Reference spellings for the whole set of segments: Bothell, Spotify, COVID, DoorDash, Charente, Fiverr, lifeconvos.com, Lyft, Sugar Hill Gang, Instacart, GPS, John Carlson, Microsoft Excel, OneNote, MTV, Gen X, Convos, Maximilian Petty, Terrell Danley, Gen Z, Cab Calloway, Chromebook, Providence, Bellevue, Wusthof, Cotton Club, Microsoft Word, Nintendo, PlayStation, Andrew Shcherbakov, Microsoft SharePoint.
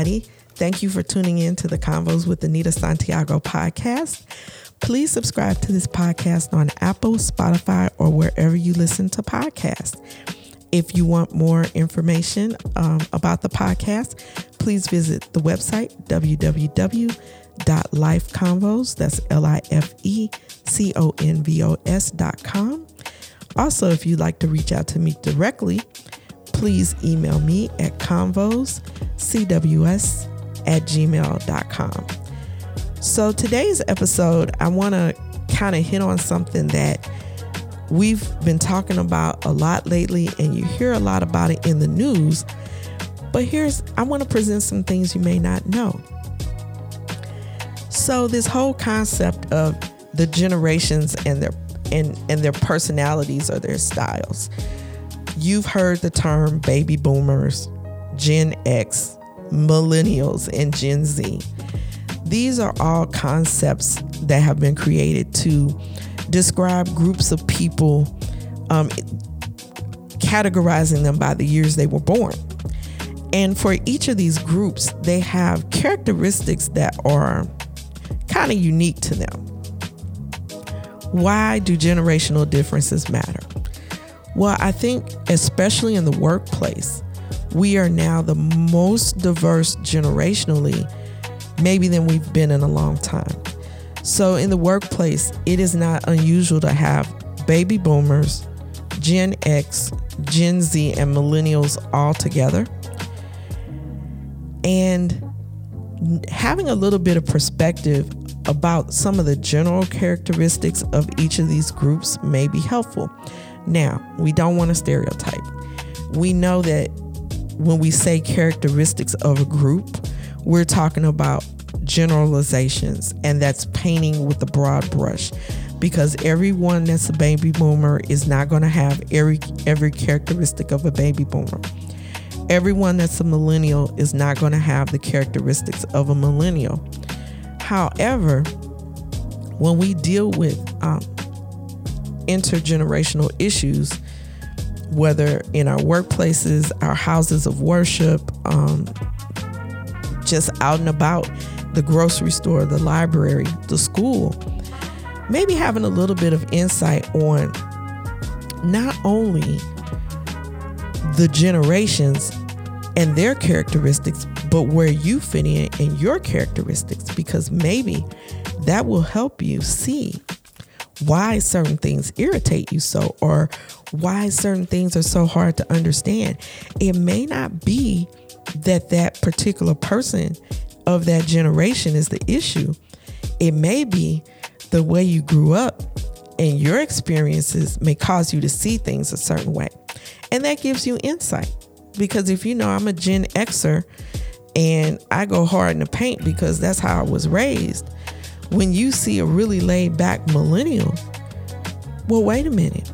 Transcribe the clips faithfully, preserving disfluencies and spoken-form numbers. everybody. Thank you for tuning in to the Convos with Anita Santiago podcast. Please subscribe to this podcast on Apple, Spotify, or wherever you listen to podcasts. If you want more information um, about the podcast, please visit the website, w w w dot life convos, that's L I F E C O N V O S dot com. Also, if you'd like to reach out to me directly, please email me at convos c w s at gmail dot com. So today's episode, I want to kind of hit on something that we've been talking about a lot lately, and you hear a lot about it in the news. But here's, I want to present some things you may not know. So this whole concept of the generations and their and, and their personalities or their styles. You've heard the term baby boomers, Gen X, millennials, and Gen Z. These are all concepts that have been created to describe groups of people, um, categorizing them by the years they were born. And for each of these groups, they have characteristics that are kind of unique to them. Why do generational differences matter? Well, I think especially in the workplace, we are now the most diverse generationally maybe than we've been in a long time. So in the workplace, it is not unusual to have baby boomers, Gen X, Gen Z, and millennials all together. And having a little bit of perspective about some of the general characteristics of each of these groups may be helpful. Now, we don't want to stereotype. We know that when we say characteristics of a group, we're talking about generalizations, and that's painting with a broad brush, because everyone that's a baby boomer is not going to have every every characteristic of a baby boomer. Everyone that's a millennial is not going to have the characteristics of a millennial. However, when we deal with um, intergenerational issues, whether in our workplaces, our houses of worship, um, just out and about, the grocery store, the library, the school, maybe having a little bit of insight on not only the generations and their characteristics, but where you fit in and your characteristics, because maybe that will help you see why certain things irritate you so, or why certain things are so hard to understand. It may not be that that particular person of that generation is the issue. It may be the way you grew up and your experiences may cause you to see things a certain way. And that gives you insight, because if you know I'm a Gen Xer and I go hard in the paint because that's how I was raised, when you see a really laid back millennial, well, wait a minute.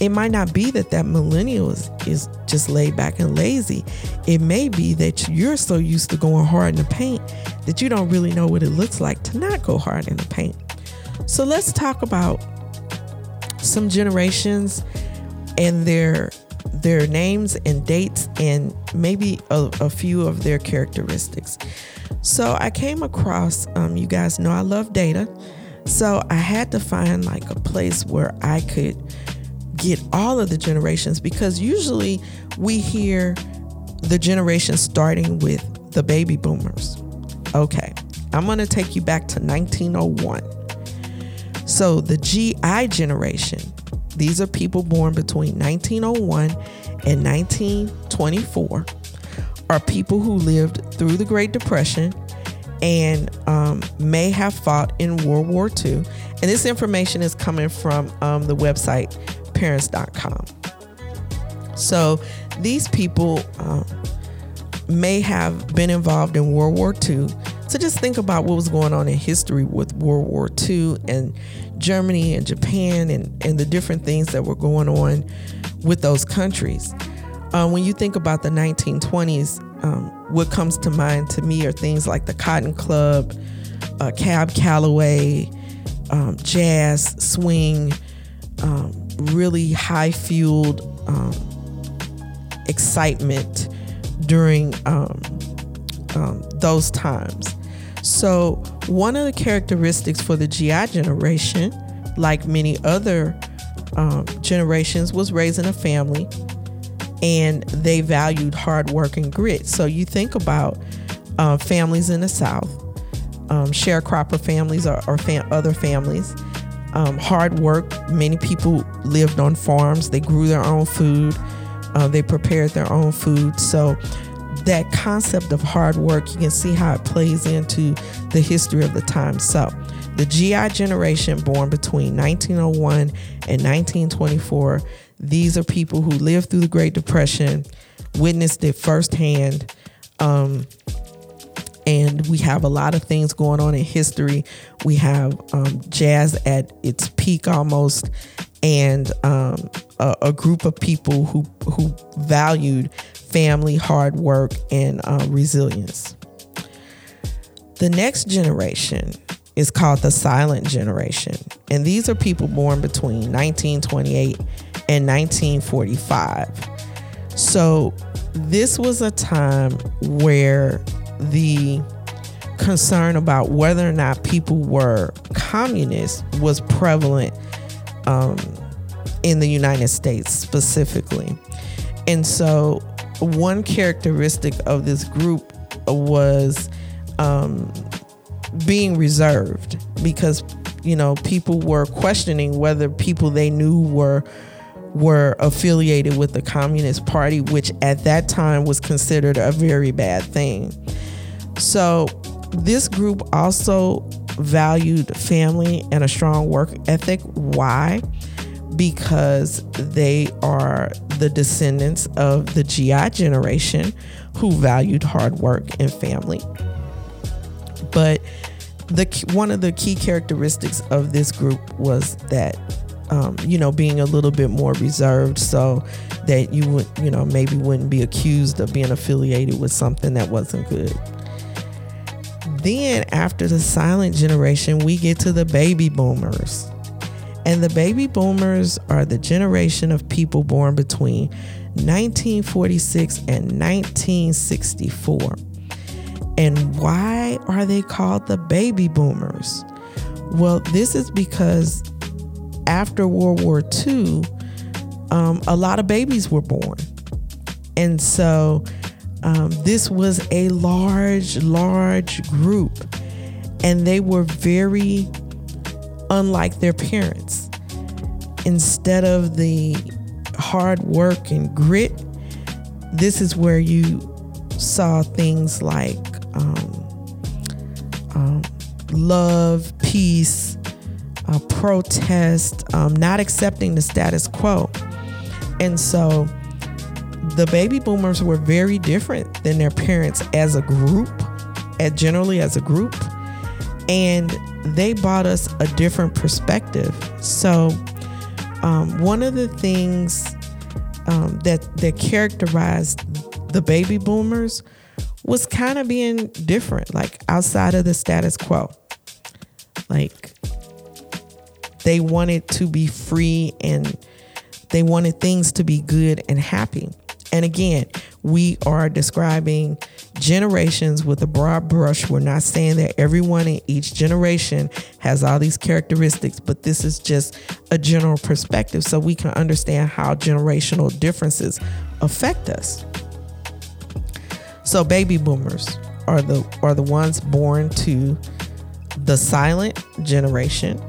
It might not be that that millennial is, is just laid back and lazy. It may be that you're so used to going hard in the paint that you don't really know what it looks like to not go hard in the paint. So let's talk about some generations and their their names and dates, and maybe a, a few of their characteristics. So I came across, um, you guys know I love data. So I had to find like a place where I could get all of the generations, because usually we hear the generation starting with the baby boomers. Okay, I'm going to take you back to nineteen oh one. So the G I generation, these are people born between nineteen oh one and nineteen twenty-four, are people who lived through the Great Depression and um, may have fought in World War Two. And this information is coming from um, the website parents dot com. So these people um, may have been involved in World War Two. So just think about what was going on in history with World War Two and Germany and Japan and, and the different things that were going on with those countries. Um, when you think about the nineteen twenties, um, what comes to mind to me are things like the Cotton Club, uh, Cab Calloway, um, jazz, swing, um, really high-fueled um, excitement during um, um, those times. So one of the characteristics for the G I generation, like many other um, generations, was raising a family, and they valued hard work and grit. So you think about uh, families in the South, um, sharecropper families or, or fam- other families, um, hard work. Many people lived on farms. They grew their own food. Uh, they prepared their own food. So that concept of hard work, you can see how it plays into the history of the time. So the G I generation, born between nineteen oh one and nineteen twenty-four, these are people who lived through the Great Depression, witnessed it firsthand, um, and we have a lot of things going on in history. We have um, jazz at its peak almost, and um, a, a group of people who, who valued family, hard work, and uh, resilience. The next generation is called the Silent Generation, and these are people born between nineteen twenty-eight and nineteen forty-five. So this was a time where the concern about whether or not people were communists was prevalent um, in the United States specifically. And so one characteristic of this group was um, being reserved, because, you know, people were questioning whether people they knew were were affiliated with the Communist Party, which at that time was considered a very bad thing. So this group also valued family and a strong work ethic. Why? Because they are the descendants of the G I generation who valued hard work and family. But the one of the key characteristics of this group was that, um, you know, being a little bit more reserved, so that you would, you know, maybe wouldn't be accused of being affiliated with something that wasn't good. Then after the Silent Generation, we get to the Baby Boomers. And the Baby Boomers are the generation of people born between nineteen forty-six and nineteen sixty-four. And why are they called the Baby Boomers? Well, this is because after World War Two, um, a lot of babies were born. And so um, this was a large, large group. And they were very unlike their parents. Instead of the hard work and grit, this is where you saw things like um, um, love, peace, uh, protest, um, not accepting the status quo. And so the Baby Boomers were very different than their parents as a group, and generally as a group. And they brought us a different perspective. So um, one of the things um, that, that characterized the Baby Boomers was kind of being different, like outside of the status quo. Like they wanted to be free, and they wanted things to be good and happy. And again, we are describing generations with a broad brush. We're not saying that everyone in each generation has all these characteristics, but this is just a general perspective so we can understand how generational differences affect us. So Baby Boomers are the are the ones born to the Silent Generation,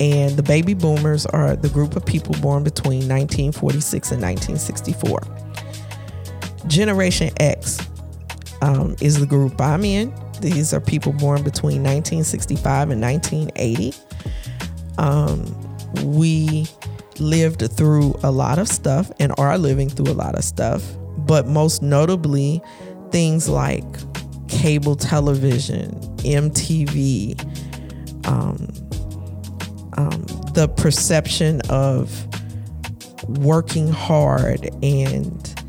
and the Baby Boomers are the group of people born between nineteen forty-six and nineteen sixty-four. Generation X um, is the group I'm in. These are people born between nineteen sixty-five and nineteen eighty. Um, we lived through a lot of stuff and are living through a lot of stuff, but most notably things like cable television, M T V, um, um, the perception of working hard and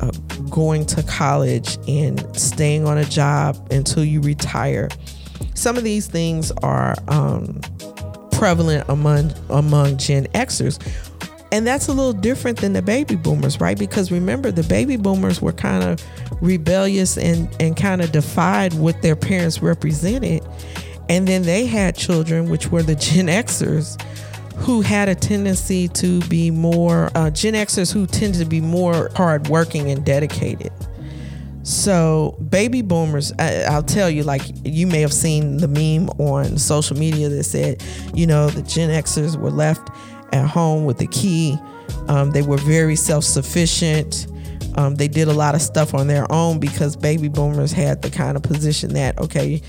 Uh, going to college and staying on a job until you retire. Some of these things are um, prevalent among among Gen Xers, And that's a little different than the baby boomers, right? Because remember, the baby boomers were kind of rebellious and, and kind of defied what their parents represented. And then they had children, which were the Gen Xers, who had a tendency to be more, uh, Gen Xers who tended to be more hardworking and dedicated. So baby boomers, I, I'll tell you, like, you may have seen the meme on social media that said, you know, the Gen Xers were left at home with the key. Um, they were very self-sufficient. Um, they did a lot of stuff on their own because baby boomers had the kind of position that, okay,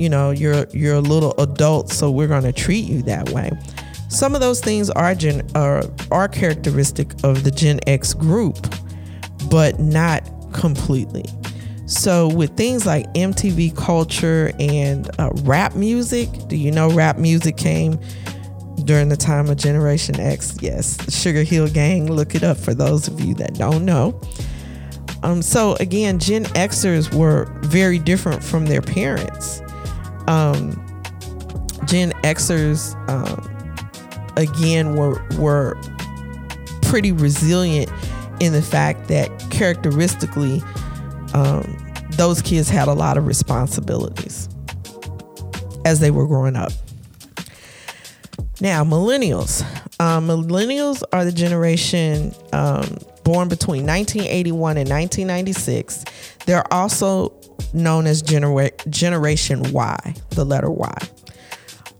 you know, you're you're a little adult, so we're going to treat you that way. Some of those things are gen, uh, are characteristic of the Gen X group, but not completely. So with things like M T V culture and uh, rap music, do you know rap music came during the time of Generation X? Yes, Sugar Hill Gang, look it up for those of you that don't know. Um, so again, Gen Xers were very different from their parents. Um, Gen Xers, um, again, were were pretty resilient in the fact that characteristically, um, those kids had a lot of responsibilities as they were growing up. Now, millennials. Um, millennials are the generation um, born between nineteen eighty-one and nineteen ninety-six. They're also known as genera- Generation Y, the letter Y.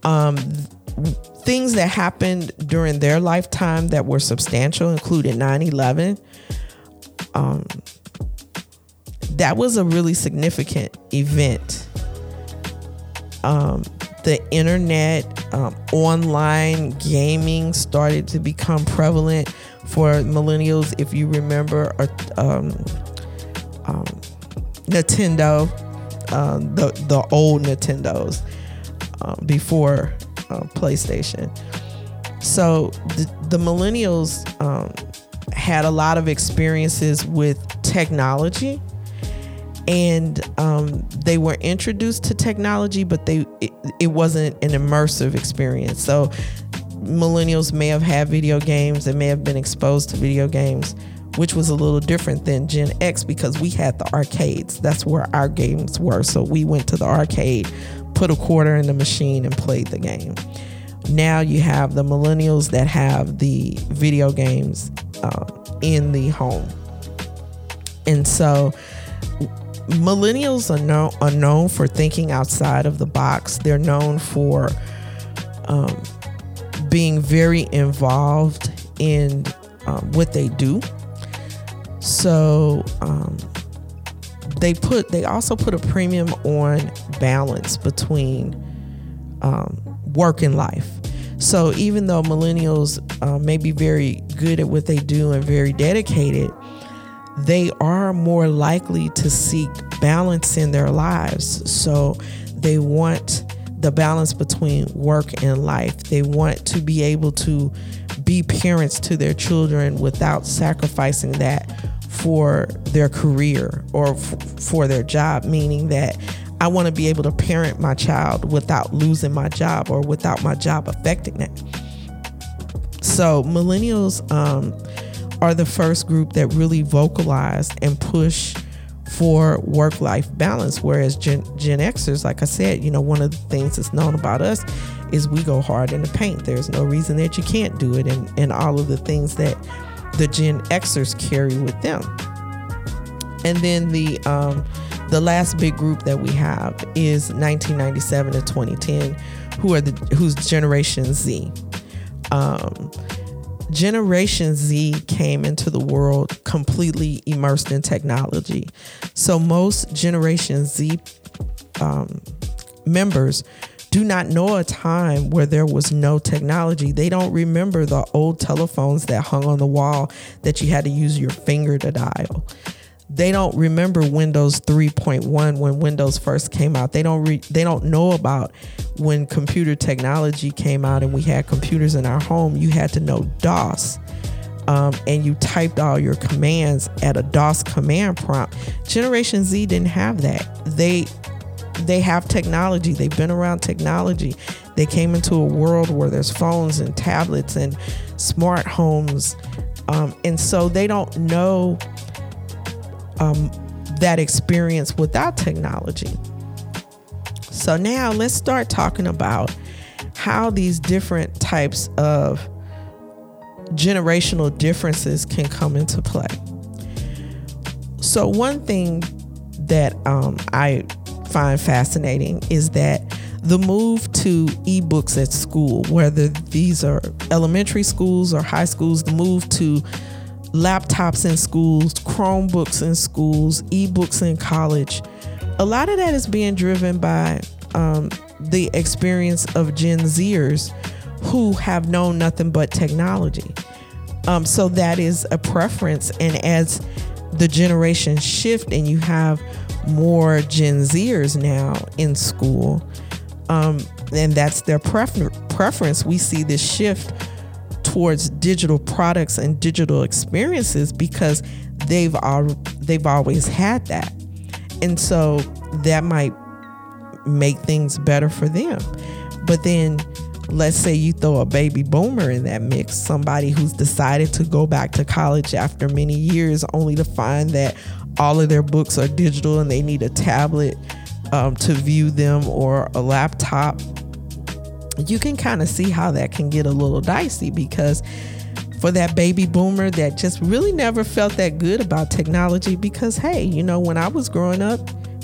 Um, things that happened during their lifetime that were substantial included nine eleven. Um, that was a really significant event. Um, the internet, um, online gaming started to become prevalent for millennials. If you remember, um, um, Nintendo, uh, the, the old Nintendos, uh, before uh, PlayStation. So the, the millennials, um, had a lot of experiences with technology, and um, they were introduced to technology, but they it, it wasn't an immersive experience. So millennials may have had video games, they may have been exposed to video games, which was a little different than Gen X because we had the arcades. That's where our games were. So we went to the arcade, put a quarter in the machine, and played the game. Now you have the millennials that have the video games uh, in the home. And so millennials are, know, are known for thinking outside of the box. They're known for um, being very involved in uh, what they do. So um, they put they also put a premium on balance between um, work and life. So even though millennials uh, may be very good at what they do and very dedicated, they are more likely to seek balance in their lives. So they want the balance between work and life. They want to be able to be parents to their children without sacrificing that for their career or f- for their job, meaning that I want to be able to parent my child without losing my job or without my job affecting that. So millennials um, are the first group that really vocalized and pushed for work-life balance, whereas Gen, Gen Xers, like I said, you know, one of the things that's known about us is we go hard in the paint. There's no reason that you can't do it, and, and all of the things that the Gen Xers carry with them. And then the... Um, The last big group that we have is nineteen ninety-seven to twenty ten, who are the who's Generation Z. Um, Generation Z came into the world completely immersed in technology. So most Generation Z um, members do not know a time where there was no technology. They don't remember the old telephones that hung on the wall that you had to use your finger to dial. They don't remember Windows three point one when Windows first came out. They don't re- they don't know about when computer technology came out and we had computers in our home. You had to know DOS, um, and you typed all your commands at a DOS command prompt. Generation Z didn't have that. They they have technology. They've been around technology. They came into a world where there's phones and tablets and smart homes. Um, and so they don't know um, that experience without technology. So now let's start talking about how these different types of generational differences can come into play. So one thing that um, I find fascinating is that the move to ebooks at school, whether these are elementary schools or high schools, the move to laptops in schools, Chromebooks in schools, ebooks in college, a lot of that is being driven by um, the experience of Gen Zers who have known nothing but technology. Um, so that is a preference. And as the generations shift and you have more Gen Zers now in school, Um, and that's their prefer- preference. We see this shift towards digital products and digital experiences because they've al- they've always had that. And so that might make things better for them. But then let's say you throw a baby boomer in that mix, somebody who's decided to go back to college after many years only to find that all of their books are digital and they need a tablet Um, to view them or a laptop. You can kind of see how that can get a little dicey, because for that baby boomer that just really never felt that good about technology, because hey, you know, when I was growing up,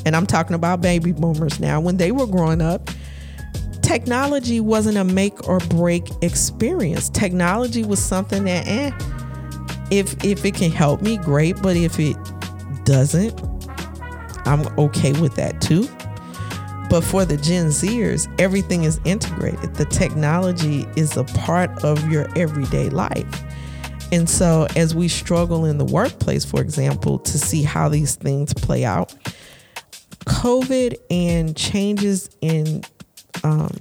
and I'm talking about baby boomers now, when they were growing up, technology wasn't a make or break experience. Technology was something that eh, if if it can help me, great, but if it doesn't, I'm okay with that too. But for the Gen Zers, everything is integrated. The technology is a part of your everyday life. And so as we struggle in the workplace, for example, to see how these things play out, COVID and changes in um,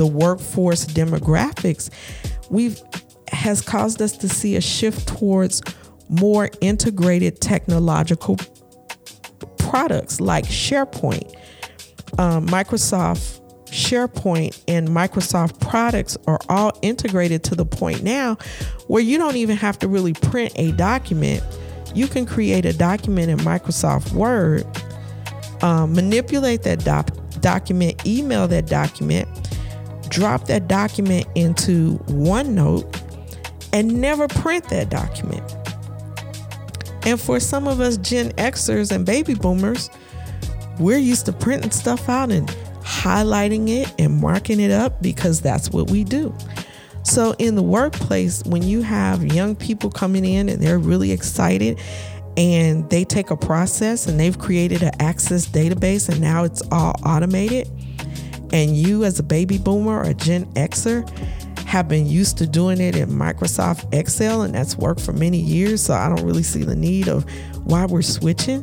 the workforce demographics we've has caused us to see a shift towards more integrated technological products like SharePoint. um, Microsoft SharePoint and Microsoft products are all integrated to the point now where you don't even have to really print a document. You can create a document in Microsoft Word, um, manipulate that doc- document, email that document, drop that document into OneNote, and never print that document. And for some of us Gen Xers and baby boomers, we're used to printing stuff out and highlighting it and marking it up because that's what we do. So in the workplace, when you have young people coming in and they're really excited and they take a process and they've created an access database and now it's all automated, and you as a baby boomer or Gen Xer have been used to doing it in Microsoft Excel, and that's worked for many years, so I don't really see the need of why we're switching.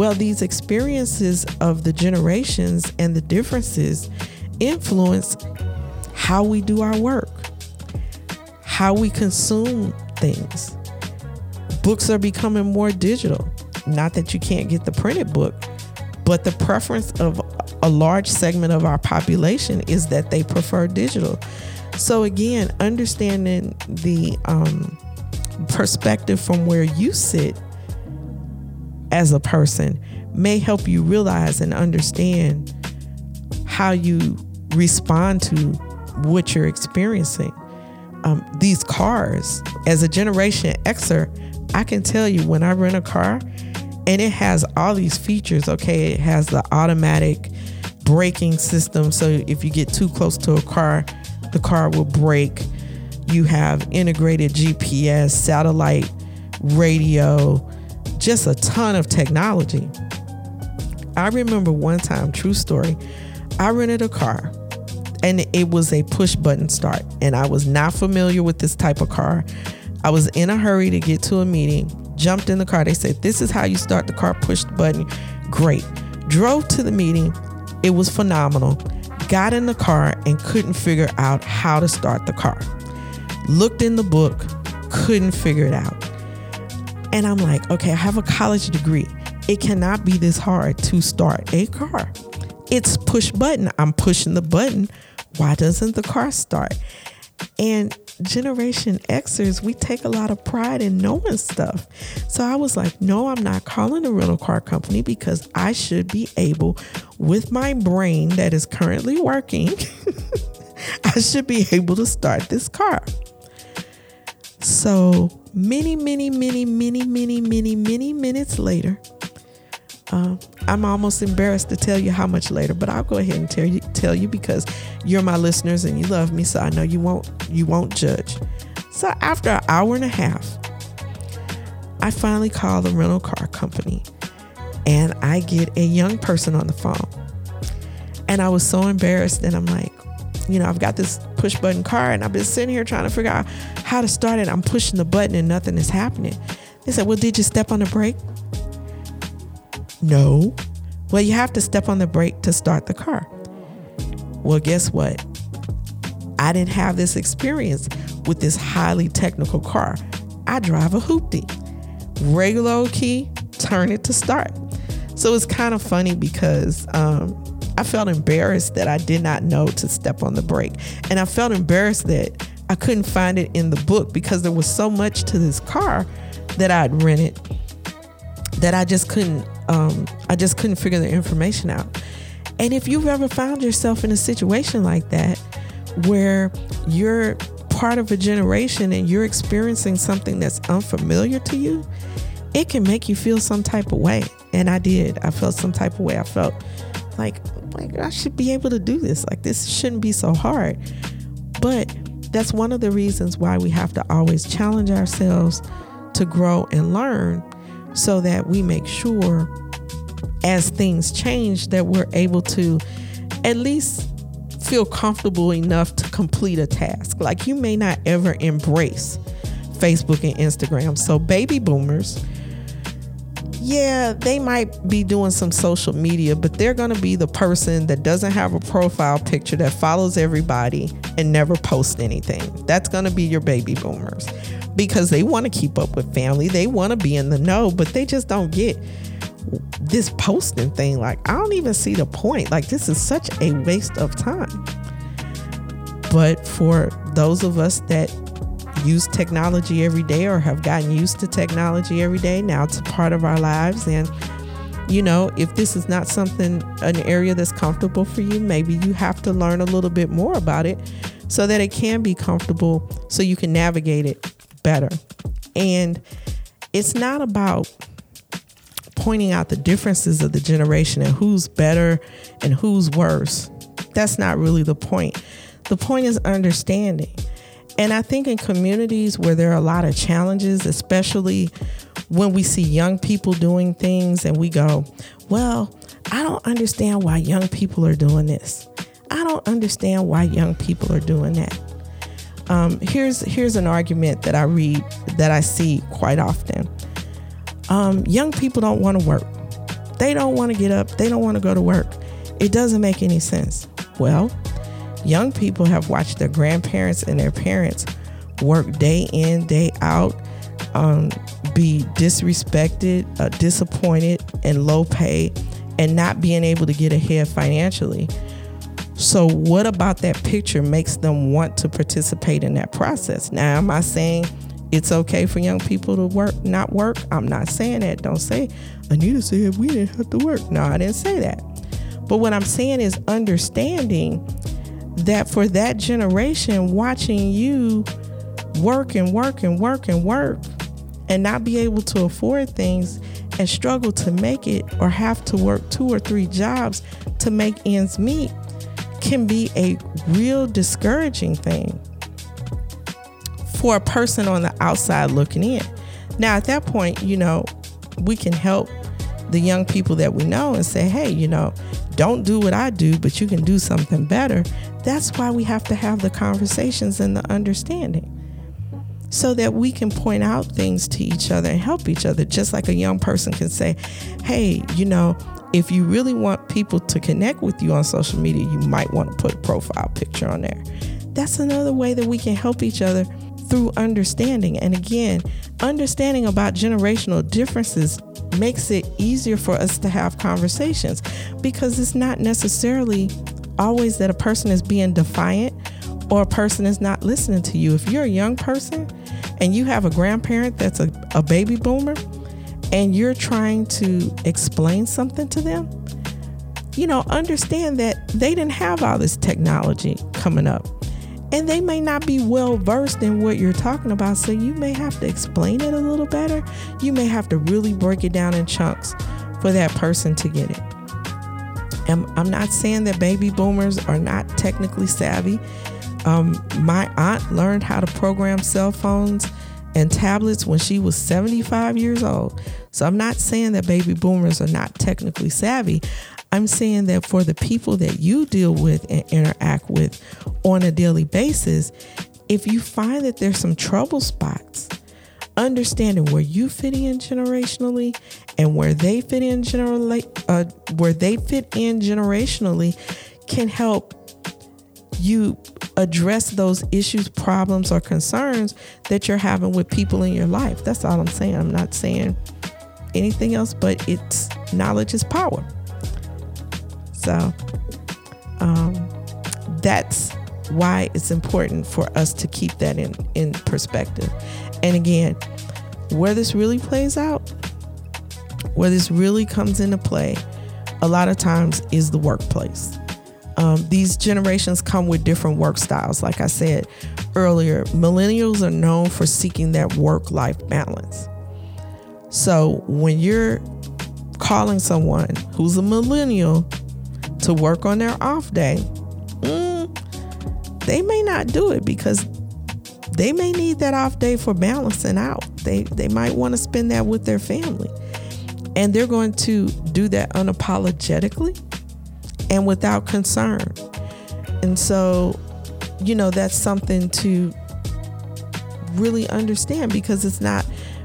Well, these experiences of the generations and the differences influence how we do our work, how we consume things. Books are becoming more digital. Not that you can't get the printed book, but the preference of a large segment of our population is that they prefer digital. So again, understanding the um, perspective from where you sit as a person may help you realize and understand how you respond to what you're experiencing. Um, these cars, as a Generation Xer, I can tell you when I rent a car and it has all these features, okay, it has the automatic braking system. So if you get too close to a car, the car will brake. You have integrated G P S, satellite radio, just a ton of technology. I remember one time, true story, I rented a car and it was a push button start, and I was not familiar with this type of car. I was in a hurry to get to a meeting, jumped in the car. They said, this is how you start the car, push the button. Great. Drove to the meeting. It was phenomenal. Got in the car and couldn't figure out how to start the car. Looked in the book, couldn't figure it out. And I'm like, okay, I have a college degree. It cannot be this hard to start a car. It's push button. I'm pushing the button. Why doesn't the car start? And Generation Xers, we take a lot of pride in knowing stuff. So I was like, no, I'm not calling the rental car company because I should be able, with my brain that is currently working, I should be able to start this car. So many, many, many, many, many, many, many minutes later, uh, I'm almost embarrassed to tell you how much later, but I'll go ahead and tell you, tell you because you're my listeners and you love me, so I know you won't, you won't judge. So after an hour and a half, I finally call the rental car company and I get a young person on the phone. And I was so embarrassed and I'm like, you know, I've got this push button car and I've been sitting here trying to figure out how to start it. I'm pushing the button and nothing is happening. They said, well, did you step on the brake? No. Well, you have to step on the brake to start the car. Well, guess what? I didn't have this experience with this highly technical car. I drive a hoopty. Regular old key, turn it to start. So it's kind of funny because um, I felt embarrassed that I did not know to step on the brake. And I felt embarrassed that I couldn't find it in the book because there was so much to this car that I'd rented that I just couldn't, um, I just couldn't figure the information out. And if you've ever found yourself in a situation like that, where you're part of a generation and you're experiencing something that's unfamiliar to you, it can make you feel some type of way. And I did, I felt some type of way. I felt like, like I should be able to do this. Like this shouldn't be so hard. But that's one of the reasons why we have to always challenge ourselves to grow and learn so that we make sure as things change that we're able to at least feel comfortable enough to complete a task. Like you may not ever embrace Facebook and Instagram. So baby boomers, yeah, they might be doing some social media, but they're going to be the person that doesn't have a profile picture, that follows everybody and never posts anything. That's going to be your baby boomers because they want to keep up with family. They want to be in the know, but they just don't get this posting thing. Like, I don't even see the point. Like, this is such a waste of time. But for those of us that use technology every day or have gotten used to technology every day, now it's a part of our lives. And you know, if this is not something, an area that's comfortable for you, maybe you have to learn a little bit more about it so that it can be comfortable, so you can navigate it better. And it's not about pointing out the differences of the generation and who's better and who's worse. That's not really the point. The point is understanding. And I think in communities where there are a lot of challenges, especially when we see young people doing things and we go, well, I don't understand why young people are doing this. I don't understand why young people are doing that. Um, here's here's an argument that I read, that I see quite often. Um, young people don't want to work. They don't want to get up. They don't want to go to work. It doesn't make any sense. Well, young people have watched their grandparents and their parents work day in, day out, um, be disrespected, uh, disappointed, and low pay, and not being able to get ahead financially. So what about that picture makes them want to participate in that process? Now, am I saying it's okay for young people to work, not work? I'm not saying that. Don't say, Anita said we didn't have to work. No, I didn't say that. But what I'm saying is understanding that for that generation, watching you work and work and work and work and not be able to afford things and struggle to make it or have to work two or three jobs to make ends meet can be a real discouraging thing for a person on the outside looking in. Now, at that point, you know, we can help the young people that we know and say, hey, you know, don't do what I do, but you can do something better. That's why we have to have the conversations and the understanding so that we can point out things to each other and help each other. Just like a young person can say, hey, you know, if you really want people to connect with you on social media, you might want to put a profile picture on there. That's another way that we can help each other through understanding. And again, understanding about generational differences makes it easier for us to have conversations because it's not necessarily always that a person is being defiant or a person is not listening to you. If you're a young person and you have a grandparent that's a, a baby boomer and you're trying to explain something to them, you know, understand that they didn't have all this technology coming up and they may not be well versed in what you're talking about. So you may have to explain it a little better. You may have to really break it down in chunks for that person to get it. And I'm not saying that baby boomers are not technically savvy. Um, my aunt learned how to program cell phones and tablets when she was seventy-five years old. So I'm not saying that baby boomers are not technically savvy. I'm saying that for the people that you deal with and interact with on a daily basis, if you find that there's some trouble spots, understanding where you fit in generationally and where they fit in generally, uh, where they fit in generationally can help you address those issues, problems, or concerns that you're having with people in your life. That's all I'm saying. I'm not saying anything else, but it's knowledge is power. So um, that's why it's important for us to keep that in, in perspective. And again, where this really plays out, where this really comes into play, a lot of times is the workplace. Um, these generations come with different work styles. Like I said earlier, millennials are known for seeking that work-life balance. So when you're calling someone who's a millennial to work on their off day, mm, they may not do it because they may need that off day for balancing out. They, they might want to spend that with their family. And they're going to do that unapologetically and without concern. And so, you know, that's something to really understand, because it's not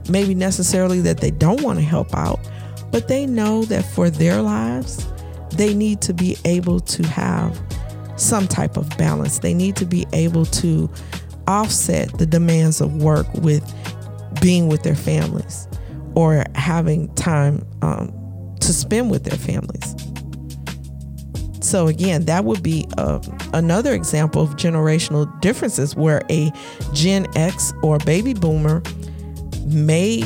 maybe necessarily that they don't want to help out, but they know that for their lives, they need to be able to have some type of balance. They need to be able to offset the demands of work with being with their families or having time um, to spend with their families. So again, that would be uh, another example of generational differences where a Gen X or baby boomer may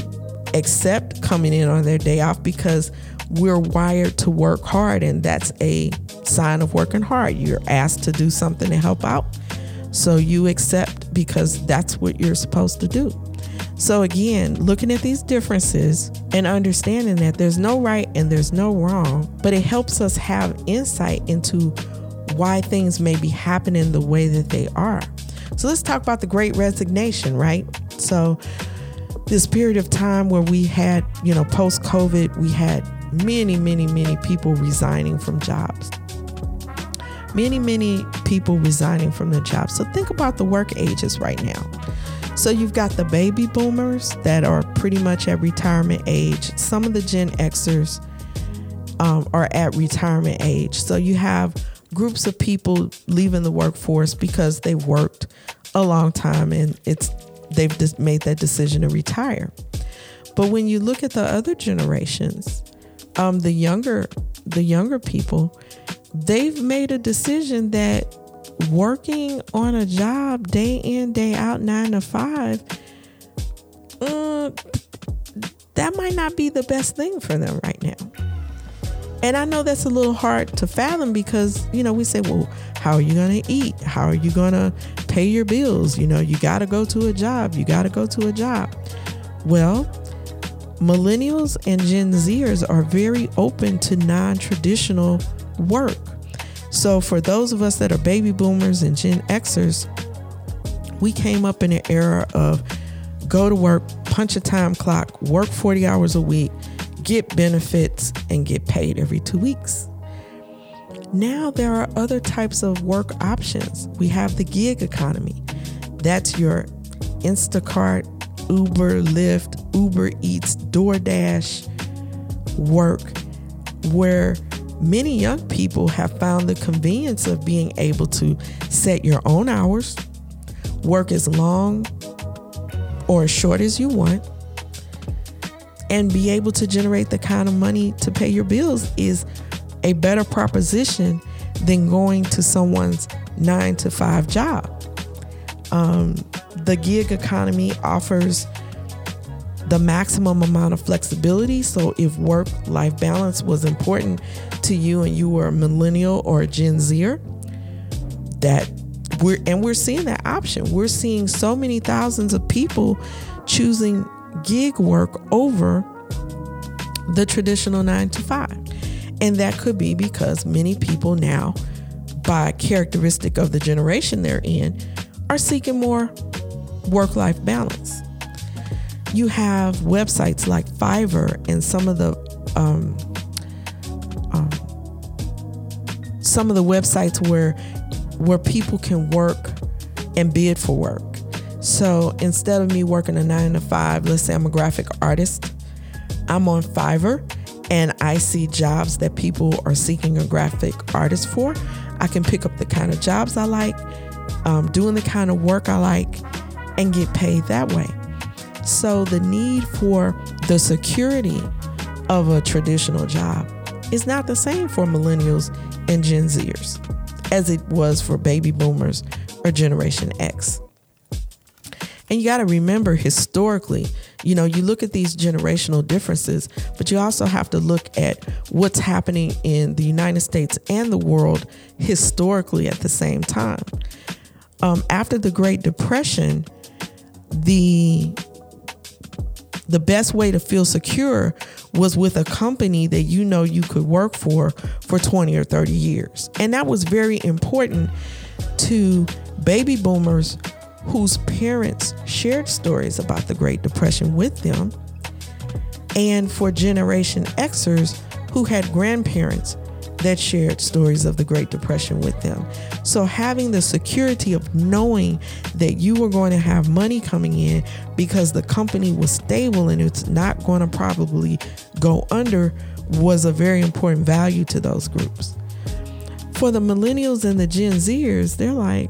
accept coming in on their day off because we're wired to work hard, and that's a sign of working hard. You're asked to do something to help out, so you accept because that's what you're supposed to do. So again, looking at these differences and understanding that there's no right and there's no wrong, but it helps us have insight into why things may be happening the way that they are. So let's talk about the Great Resignation, right? So this period of time where we had, you know, post-COVID, we had many, many, many people resigning from jobs. Many, many people resigning from their jobs. So think about the work ages right now. So you've got the baby boomers that are pretty much at retirement age. Some of the Gen Xers um, are at retirement age. So you have groups of people leaving the workforce because they worked a long time and it's they've just made that decision to retire. But when you look at the other generations, um, the younger the younger people, they've made a decision that working on a job day in, day out, nine to five, uh, that might not be the best thing for them right now. And I know that's a little hard to fathom because, you know, we say, well, how are you going to eat? How are you going to pay your bills? You know, you got to go to a job. You got to go to a job. Well, millennials and Gen Zers are very open to non-traditional work. So for those of us that are baby boomers and Gen Xers, we came up in an era of go to work, punch a time clock, work forty hours a week, get benefits, and get paid every two weeks. Now there are other types of work options. We have the gig economy. That's your Instacart, Uber, Lyft, Uber Eats, DoorDash work, where many young people have found the convenience of being able to set your own hours, work as long or as short as you want, and be able to generate the kind of money to pay your bills is a better proposition than going to someone's nine to five job. Um, the gig economy offers the maximum amount of flexibility. So if work-life balance was important to you and you were a millennial or a Gen Zer, that we're, and we're seeing that option. We're seeing so many thousands of people choosing gig work over the traditional nine to five. And that could be because many people now, by characteristic of the generation they're in, are seeking more work-life balance. You have websites like Fiverr and some of the um, um, some of the websites where where people can work and bid for work. So instead of me working a nine to five, let's say I'm a graphic artist, I'm on Fiverr and I see jobs that people are seeking a graphic artist for. I can pick up the kind of jobs I like, um, doing the kind of work I like, and get paid that way. So the need for the security of a traditional job is not the same for millennials and Gen Zers as it was for baby boomers or Generation X. And you got to remember historically, you know, you look at these generational differences, but you also have to look at what's happening in the United States and the world historically at the same time. Um, after the Great Depression, the The best way to feel secure was with a company that you know you could work for for twenty or thirty years. And that was very important to baby boomers whose parents shared stories about the Great Depression with them, and for Generation Xers who had grandparents that shared stories of the Great Depression with them. So having the security of knowing that you were going to have money coming in because the company was stable and it's not going to probably go under was a very important value to those groups. For the millennials and the Gen Zers, they're like,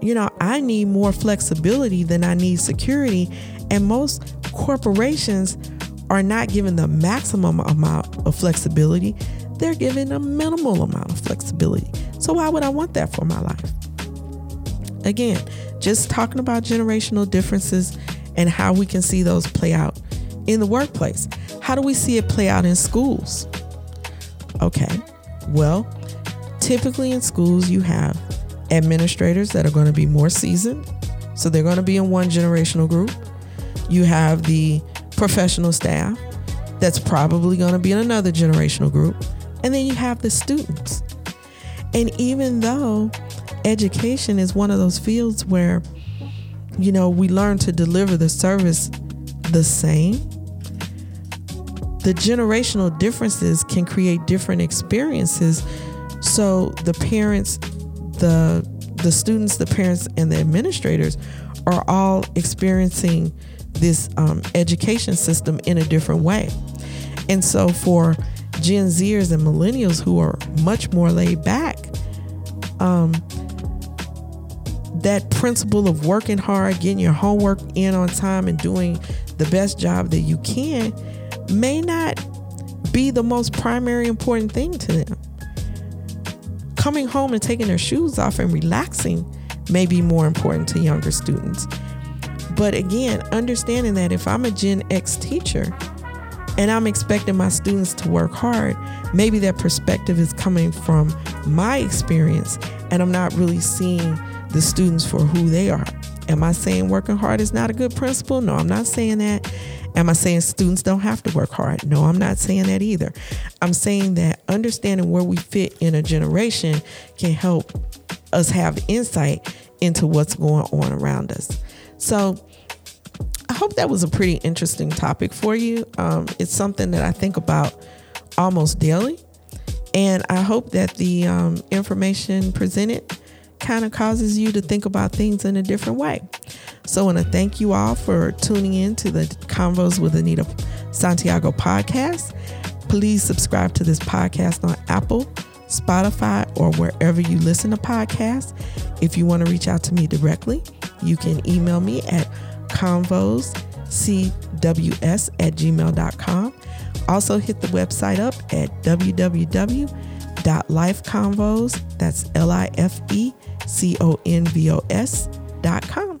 you know, I need more flexibility than I need security. And most corporations are not given the maximum amount of flexibility. They're given a minimal amount of flexibility. So why would I want that for my life? Again, just talking about generational differences and how we can see those play out in the workplace. How do we see it play out in schools? Okay, well, typically in schools you have administrators that are going to be more seasoned. So they're going to be in one generational group. You have the professional staff that's probably going to be in another generational group. And then you have the students. And even though education is one of those fields where, you know, we learn to deliver the service the same, the generational differences can create different experiences. So the parents, the the students, the parents, and the administrators are all experiencing this um, education system in a different way. And so for Gen Zers and millennials who are much more laid back, um, that principle of working hard, getting your homework in on time, and doing the best job that you can may not be the most primary important thing to them. Coming home and taking their shoes off and relaxing may be more important to younger students. But again, understanding that if I'm a Gen X teacher, and I'm expecting my students to work hard, maybe that perspective is coming from my experience and I'm not really seeing the students for who they are. Am I saying working hard is not a good principle? No, I'm not saying that. Am I saying students don't have to work hard? No, I'm not saying that either. I'm saying that understanding where we fit in a generation can help us have insight into what's going on around us. So I hope that was a pretty interesting topic for you. Um, it's something that I think about almost daily. And I hope that the um, information presented kind of causes you to think about things in a different way. So I want to thank you all for tuning in to the Convos with Anita Santiago podcast. Please subscribe to this podcast on Apple, Spotify, or wherever you listen to podcasts. If you want to reach out to me directly, you can email me at convos c w s at gmail dot com. Also hit the website up at w w w dot www dot life convos, that's L I F E C O N V O S dot com.